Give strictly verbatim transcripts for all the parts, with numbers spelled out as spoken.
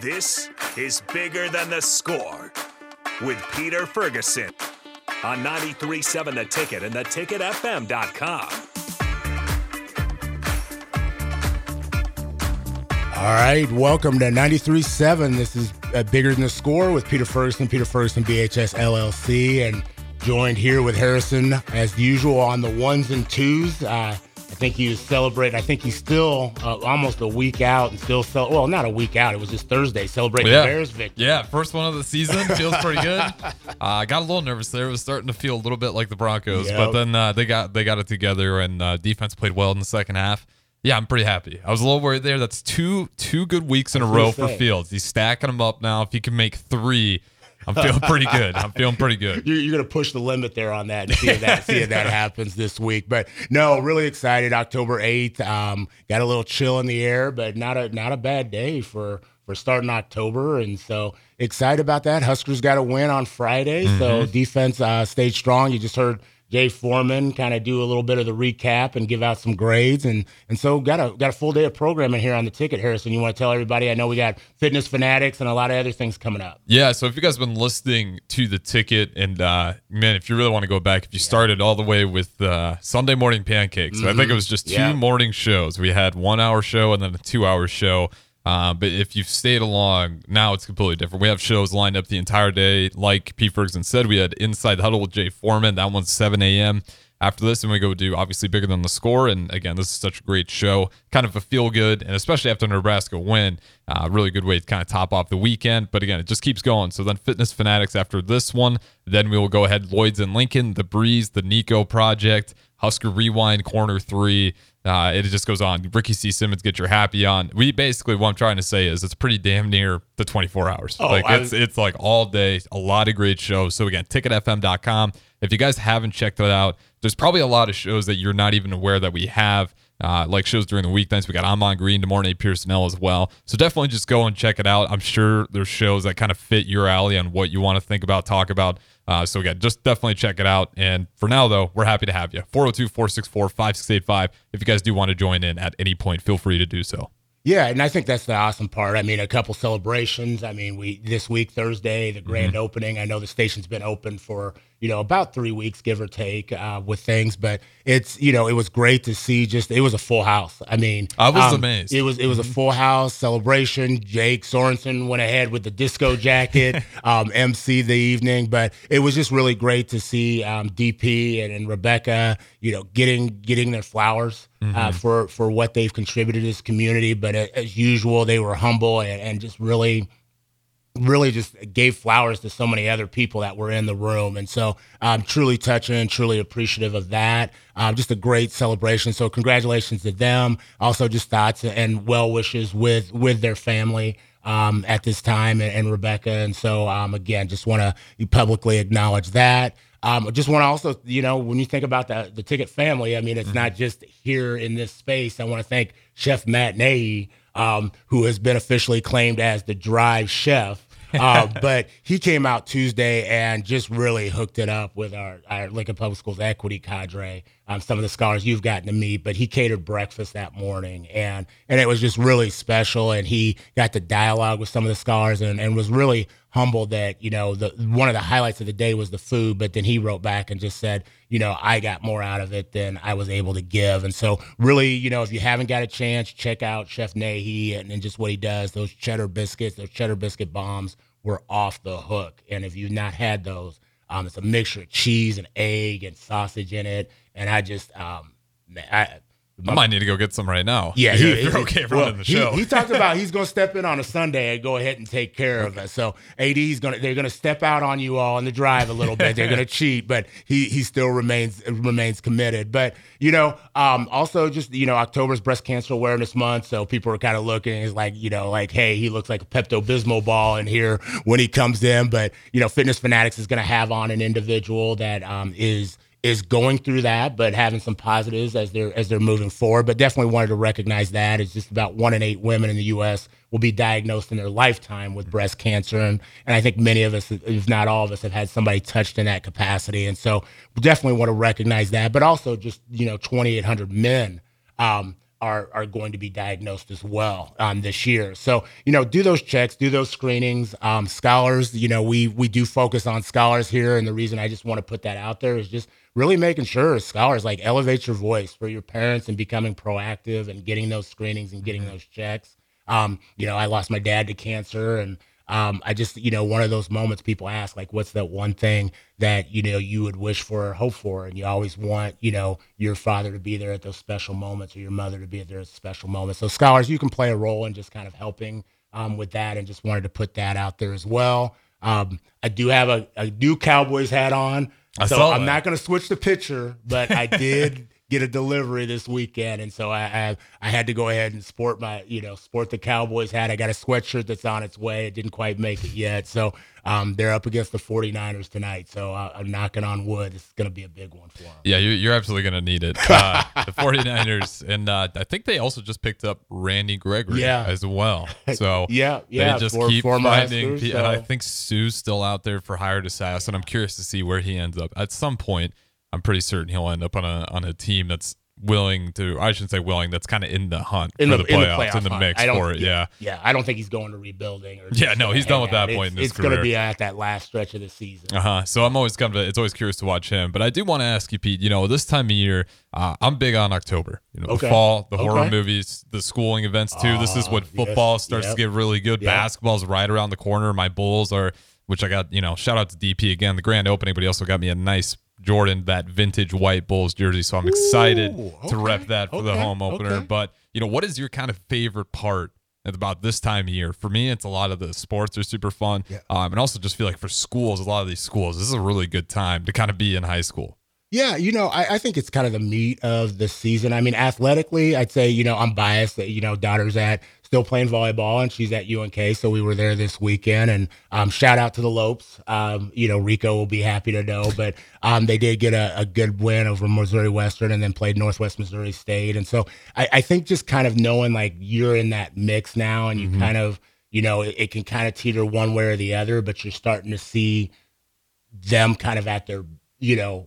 This is Bigger Than the Score with Peter Ferguson on ninety-three point seven The Ticket and the ticket f m dot com. All right, welcome to ninety-three point seven. This is uh, Bigger Than the Score with Peter Ferguson, Peter Ferguson, B H S, L L C, and joined here with Harrison, as usual, on the ones and twos. Uh, I think he was celebrating. I think he's still uh, almost a week out and still cel- – well, not a week out. It was just Thursday, celebrating yeah. the Bears victory. Yeah, first one of the season. Feels pretty good. I uh, got a little nervous there. It was starting to feel a little bit like the Broncos, yep. but then uh, they got they got it together, and uh, defense played well in the second half. Yeah, I'm pretty happy. I was a little worried there. That's two two good weeks in a row for Fields. He's stacking them up now. If he can make three, I'm feeling pretty good. I'm feeling pretty good. You're, you're going to push the limit there on that and see if that, see if that happens this week. But, no, really excited. October eighth. Um, got a little chill in the air, but not a not a bad day for, for starting October. And so excited about that. Huskers got a win on Friday, mm-hmm. so defense uh, stayed strong. You just heard Jay Foreman kind of do a little bit of the recap and give out some grades. And and so got a got a full day of programming here on The Ticket, Harrison. You want to tell everybody? I know we got Fitness Fanatics and a lot of other things coming up. Yeah, so if you guys have been listening to The Ticket, and, uh, man, if you really want to go back, if you yeah. started all the way with uh, Sunday Morning Pancakes, mm-hmm. I think it was just two yeah. morning shows. We had one-hour show and then a two-hour show. Uh, but if you've stayed along, now it's completely different. We have shows lined up the entire day. Like P. Ferguson said, we had Inside the Huddle with Jay Foreman. That one's seven a.m. After this, and we go do, obviously, Bigger Than the Score. And, again, this is such a great show. Kind of a feel-good, and especially after Nebraska win, a uh, really good way to kind of top off the weekend. But, again, it just keeps going. So then Fitness Fanatics after this one. Then we will go ahead, Lloyd's and Lincoln, The Breeze, The Nico Project, Husker Rewind, Corner three. Uh, it just goes on. Ricky C. Simmons, Get Your Happy On. We basically, what I'm trying to say is it's pretty damn near the twenty-four hours. Oh, like it's, it's like all day, a lot of great shows. So again, ticket f m dot com. If you guys haven't checked that out, there's probably a lot of shows that you're not even aware that we have, uh, like shows during the weeknights. We got Amon Green, DeMornay, Pierce, Nell as well. So definitely just go and check it out. I'm sure there's shows that kind of fit your alley on what you want to think about, talk about. Uh, so again, just definitely check it out. And for now, though, we're happy to have you. four oh two, four six four, five six eight five. If you guys do want to join in at any point, feel free to do so. Yeah, and I think that's the awesome part. I mean, a couple celebrations. I mean, we this week, Thursday, the grand mm-hmm. opening. I know the station's been open for, you know, about three weeks, give or take, uh, with things. But it's, you know, it was great to see just, it was a full house. I mean. I was um, amazed. It was it was a full house celebration. Jake Sorensen went ahead with the disco jacket, um, M C the evening. But it was just really great to see um, D P and, and Rebecca, you know, getting getting their flowers. Mm-hmm. Uh, for, for what they've contributed to this community. But as usual, they were humble and, and just really, really just gave flowers to so many other people that were in the room. And so I'm um, truly touching, truly appreciative of that. Um, just a great celebration. So congratulations to them. Also just thoughts and well wishes with, with their family um, at this time and, and Rebecca. And so um, again, just want to publicly acknowledge that. Um, I just want to also, you know, when you think about the, the Ticket family, I mean, it's mm-hmm. not just here in this space. I want to thank Chef Matt Ney, um, who has been officially claimed as the Drive Chef. Uh, but he came out Tuesday and just really hooked it up with our, our Lincoln Public Schools equity cadre, um, some of the scholars you've gotten to meet. But he catered breakfast that morning, and and it was just really special. And he got to dialogue with some of the scholars and, and was really humbled that, you know, the one of the highlights of the day was the food. But then he wrote back and just said, you know, I got more out of it than I was able to give. And so really, you know, if you haven't got a chance, check out Chef Nahi and, and just what he does. Those cheddar biscuits, those cheddar biscuit bombs were off the hook. And if you've not had those, um, it's a mixture of cheese and egg and sausage in it. And I just, um, I, I might need to go get some right now. Yeah, he, if you're okay for well, running the show. He, he talked about he's going to step in on a Sunday and go ahead and take care of us. So A D's going to they're going to step out on you all in the drive a little bit. They're going to cheat, but he he still remains remains committed. But you know, um, also just you know, October's Breast Cancer Awareness Month, so people are kind of looking. It's like you know, like hey, he looks like a Pepto-Bismol ball in here when he comes in. But you know, Fitness Fanatics is going to have on an individual that um, is. is going through that, but having some positives as they're as they're moving forward. But definitely wanted to recognize that. It's just about one in eight women in the U S will be diagnosed in their lifetime with breast cancer. And, and I think many of us, if not all of us, have had somebody touched in that capacity. And so we definitely want to recognize that. But also just, you know, twenty-eight hundred men um, are are going to be diagnosed as well um, this year. So, you know, do those checks, do those screenings. Um, scholars, you know, we we do focus on scholars here. And the reason I just want to put that out there is just really making sure scholars, like, elevate your voice for your parents and becoming proactive and getting those screenings and getting mm-hmm. those checks. Um, you know, I lost my dad to cancer, and Um, I just, you know, one of those moments people ask, like, what's that one thing that, you know, you would wish for or hope for? And you always want, you know, your father to be there at those special moments, or your mother to be there at special moments. So scholars, you can play a role in just kind of helping um, with that, and just wanted to put that out there as well. Um, I do have a, a new Cowboys hat on, I so I'm that. not going to switch the picture, but I did get a delivery this weekend, and so I, I I had to go ahead and sport my you know sport the Cowboys hat. I got a sweatshirt that's on its way. It didn't quite make it yet, so um, they're up against the forty-niners tonight. So uh, I'm knocking on wood. It's going to be a big one for them. Yeah, you, you're absolutely going to need it. Uh, the forty-niners, and uh, I think they also just picked up Randy Gregory yeah. as well. So yeah, yeah, they just for, keep for finding. Masters, so. And I think Sue's still out there for hire to Sass, and I'm curious to see where he ends up at some point. I'm pretty certain he'll end up on a on a team that's willing to, I shouldn't say willing, that's kind of in the hunt in for the, the playoffs, in the, playoff in the mix for it. Yeah, yeah. Yeah, I don't think he's going to rebuilding. Or yeah, no, he's done with that point in his career. It's going to be at that last stretch of the season. Uh huh. So I'm always kind of, it's always curious to watch him. But I do want to ask you, Pete, you know, this time of year, uh, I'm big on October. You know, okay. the fall, the okay. horror movies, the schooling events too. Uh, this is when football yes, starts yep. to get really good. Yep. Basketball's right around the corner. My Bulls are, which I got, you know, shout out to D P again, the grand opening, but he also got me a nice Jordan, that vintage white Bulls jersey. So I'm excited Ooh, okay, to rep that for okay, the home opener. Okay. But, you know, what is your kind of favorite part about this time of year? For me, it's a lot of the sports are super fun. Yeah. Um, and also just feel like for schools, a lot of these schools, this is a really good time to kind of be in high school. Yeah, you know, I, I think it's kind of the meat of the season. I mean, athletically, I'd say, you know, I'm biased that, you know, daughter's at still playing volleyball, and she's at U N K, so we were there this weekend. And um, shout out to the Lopes. Um, you know, Rico will be happy to know, but um, they did get a, a good win over Missouri Western, and then played Northwest Missouri State. And so I, I think just kind of knowing, like, you're in that mix now, and you mm-hmm. kind of, you know, it, it can kind of teeter one way or the other, but you're starting to see them kind of at their, you know,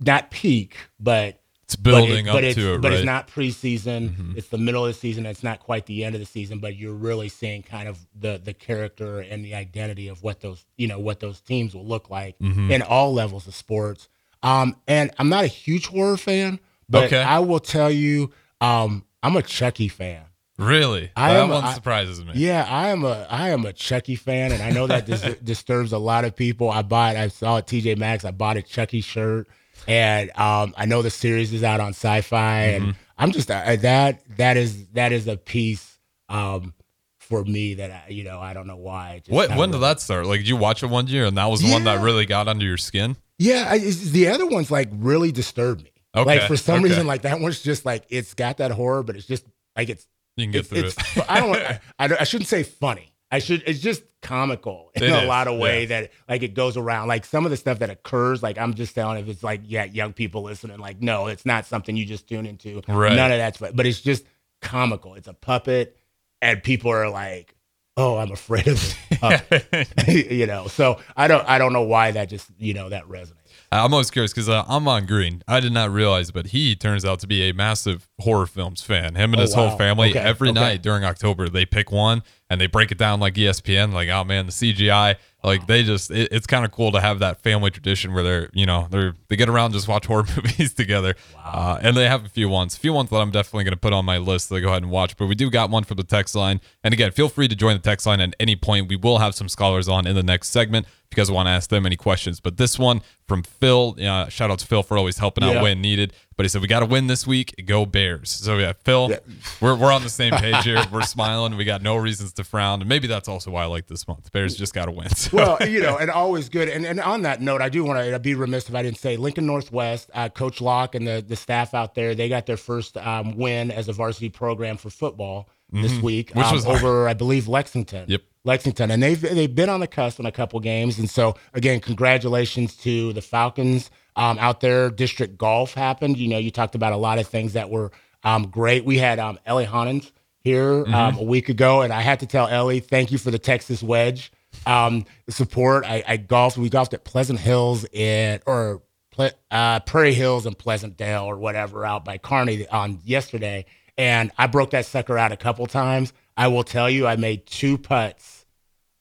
not peak, but it's building but it, up but it's, to it, but right? It's not preseason. Mm-hmm. It's the middle of the season. It's not quite the end of the season, but you're really seeing kind of the the character and the identity of what those you know what those teams will look like mm-hmm. in all levels of sports. Um, and I'm not a huge horror fan, but okay. I will tell you, um, I'm a Chucky fan. Really? I that am, one I, surprises me. Yeah, I am a I am a Chucky fan, and I know that dis- disturbs a lot of people. I bought I saw it T J Maxx. I bought a Chucky shirt. And um, I know the series is out on Sci-Fi, and mm-hmm. I'm just uh, that that is that is a piece um, for me that I, you know I don't know why. What when really, did that start? Like, did you watch it one year, and that was the yeah. one that really got under your skin? Yeah, I, the other ones like really disturbed me. Okay, like for some okay. reason, like that one's just like it's got that horror, but it's just like it's you can get it's, through it's, it. I don't. I, I, I shouldn't say funny. I should. It's just comical in it a is, lot of way yeah. that like it goes around. Like some of the stuff that occurs, like I'm just telling if it's like yeah, young people listening, like no, it's not something you just tune into. Right. None of that's. But it's just comical. It's a puppet, and people are like, "Oh, I'm afraid of this puppet." You know. So I don't. I don't know why that just you know that resonates. I'm always curious because uh, Amon Green, I did not realize, but he turns out to be a massive horror films fan. Him and oh, his wow. whole family, okay. every okay. night during October, they pick one and they break it down like E S P N, like, oh man, the C G I. Like wow. they just, it, it's kind of cool to have that family tradition where they're, you know, they're, they get around, just watch horror movies together. Wow. Uh, and they have a few ones, a few ones that I'm definitely going to put on my list to go ahead and watch, but we do got one for the text line. And again, feel free to join the text line at any point. We will have some scholars on in the next segment if you guys want to ask them any questions, but this one from Phil, uh, shout out to Phil for always helping out yeah. when needed, but he said, we got to win this week. Go Bears. So yeah, Phil, yeah. we're, we're on the same page here. We're smiling. We got no reasons to frown. And maybe that's also why I like this month. Bears just got to win. So. Well, you know, and always good. And and on that note, I do want to be remiss if I didn't say Lincoln Northwest, uh, Coach Locke and the, the staff out there, they got their first um, win as a varsity program for football mm-hmm. this week. Which um, was over, hard. I believe, Lexington. Yep. Lexington. And they've, they've been on the cusp in a couple games. And so, again, congratulations to the Falcons um, out there. District golf happened. You know, you talked about a lot of things that were um, great. We had um, Ellie Honnens here mm-hmm. um, a week ago, and I had to tell Ellie, thank you for the Texas wedge. Um, support. I, I golfed. We golfed at Pleasant Hills in or uh, Prairie Hills and Pleasant Dale or whatever out by Kearney on yesterday, and I broke that sucker out a couple times. I will tell you, I made two putts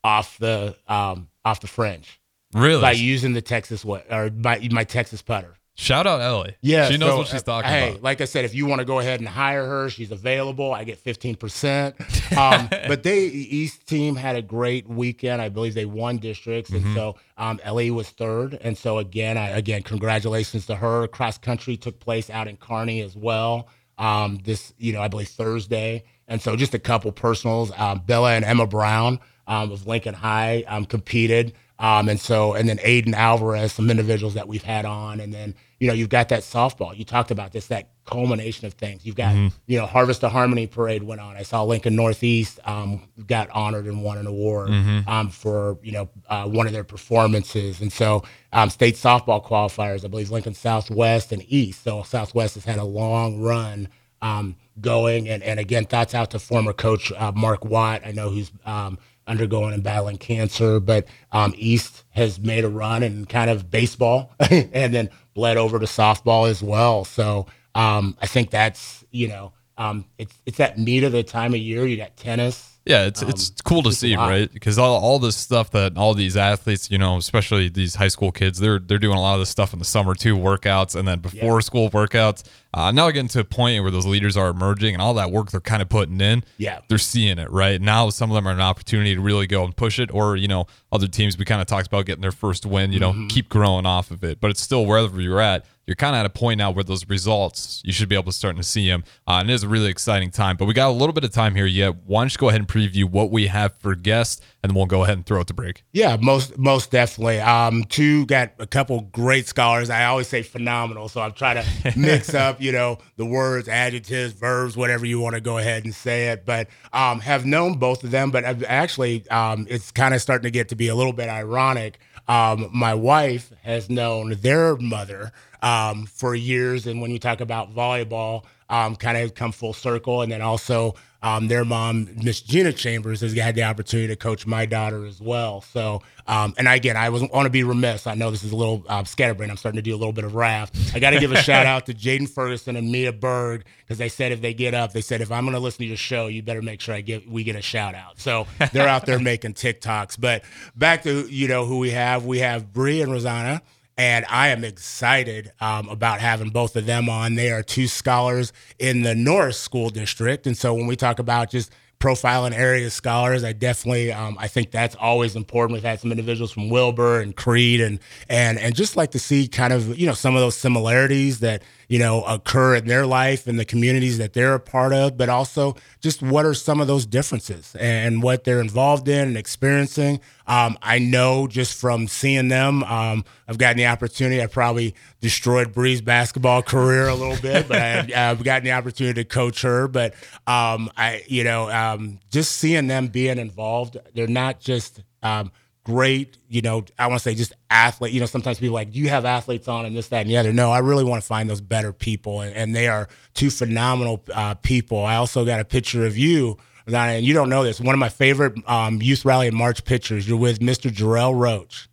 off the um, off the fringe. Really? By using the Texas what or by my Texas putter. Shout out Ellie. Yeah, she knows so, what she's talking hey, about. Hey, like I said, if you want to go ahead and hire her, she's available. I get fifteen percent. Um, but they, the East team had a great weekend. I believe they won districts. Mm-hmm. And so um, Ellie was third. And so, again, I, again, congratulations to her. Cross country took place out in Kearney as well. Um, this, you know, I believe Thursday. And so just a couple personals. Um, Bella and Emma Brown um, of Lincoln High um, competed. Um, and so, and then Aiden Alvarez, some individuals that we've had on. And then, you know, you've got that softball. You talked about this, that culmination of things. You've got, mm-hmm. you know, Harvest to Harmony Parade went on. I saw Lincoln Northwest um, got honored and won an award mm-hmm. um, for, you know, uh, one of their performances. And so um, state softball qualifiers, I believe Lincoln Southwest and East. So Southwest has had a long run um, going. And, and again, thoughts out to former coach uh, Mark Watt. I know who's um, undergoing and battling cancer, but um, East has made a run and kind of baseball and then bled over to softball as well. So um, I think that's, you know, um, it's it's that meat of the time of year. You got tennis. Yeah, it's um, it's cool to see, right? Because all, all this stuff that all these athletes, you know, especially these high school kids, they're they're doing a lot of this stuff in the summer too, workouts and then before yeah. school workouts. Uh, now getting to a point where those leaders are emerging and all that work they're kind of putting in, yeah, they're seeing it, right? Now some of them are an opportunity to really go and push it, or, you know, other teams we kind of talked about getting their first win, you know, mm-hmm. keep growing off of it. But it's still wherever you're at, you're kind of at a point now where those results, you should be able to start to see them. Uh, and it is a really exciting time. But we got a little bit of time here yet. Why don't you go ahead and preview what we have for guests, and then we'll go ahead and throw it to break. Yeah, most most definitely. Um, two, got a couple great scholars. I always say phenomenal, so I'm trying to mix up, you know, the words, adjectives, verbs, whatever you want to go ahead and say it. But um, have known both of them, but I've actually um, it's kind of starting to get to be a little bit ironic. Um, my wife has known their mother um, for years. And when you talk about volleyball, um, kind of come full circle. And then also um, their mom, Miss Gina Chambers, has had the opportunity to coach my daughter as well. So, um, and again, I want to be remiss. I know this is a little um, scatterbrained. I'm starting to do a little bit of raft. I got to give a shout out to Jaden Ferguson and Mia Berg, because they said if they get up, they said, if I'm going to listen to your show, you better make sure I get, we get a shout out. So they're out there making TikToks. But back to, you know, who we have, we have Bree and Rosanna. And I am excited um, about having both of them on. They are two scholars in the Norris School District. And so when we talk about just profiling area scholars, I definitely, um, I think that's always important. We've had some individuals from Wilbur and Creed and, and, and just like to see kind of, you know, some of those similarities that, you know, occur in their life and the communities that they're a part of, but also just what are some of those differences and what they're involved in and experiencing. Um, I know just from seeing them, um, I've gotten the opportunity. I probably destroyed Bree's basketball career a little bit, but I, I've gotten the opportunity to coach her. But um, I, you know, um, just seeing them being involved, they're not just um, great, you know, I want to say just athlete, you know, sometimes people are like, you have athletes on and this, that, and the other. No, I really want to find those better people. And, and they are two phenomenal uh, people. I also got a picture of you, and you don't know this. One of my favorite um, youth rally in March pictures, you're with Mister Jarrell Roach.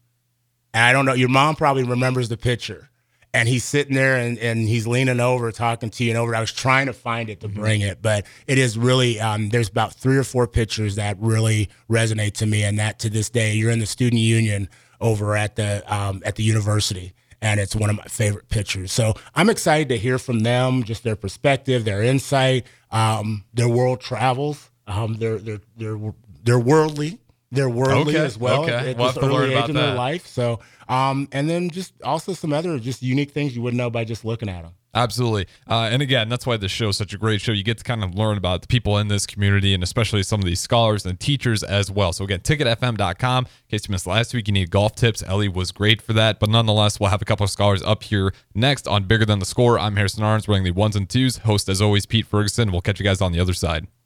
And I don't know, your mom probably remembers the picture. And he's sitting there and, and he's leaning over, talking to you and over. I was trying to find it to bring it, but it is really, um, there's about three or four pictures that really resonate to me. And that to this day, you're in the student union over at the, um, at the university. And it's one of my favorite pictures. So I'm excited to hear from them, just their perspective, their insight, um, their world travels. Um, they're, they're, they're, they're worldly. They're worldly okay, as well. Okay. At we'll this early age in that. Their life. So, um, and then just also some other just unique things you wouldn't know by just looking at them. Absolutely. Uh, and again, that's why this show is such a great show. You get to kind of learn about the people in this community and especially some of these scholars and teachers as well. So again, ticket f m dot com. In case you missed last week, you need golf tips. Ellie was great for that. But nonetheless, we'll have a couple of scholars up here next on Bigger Than the Score. I'm Harrison Arens, running the ones and twos. Host, as always, Pete Ferguson. We'll catch you guys on the other side.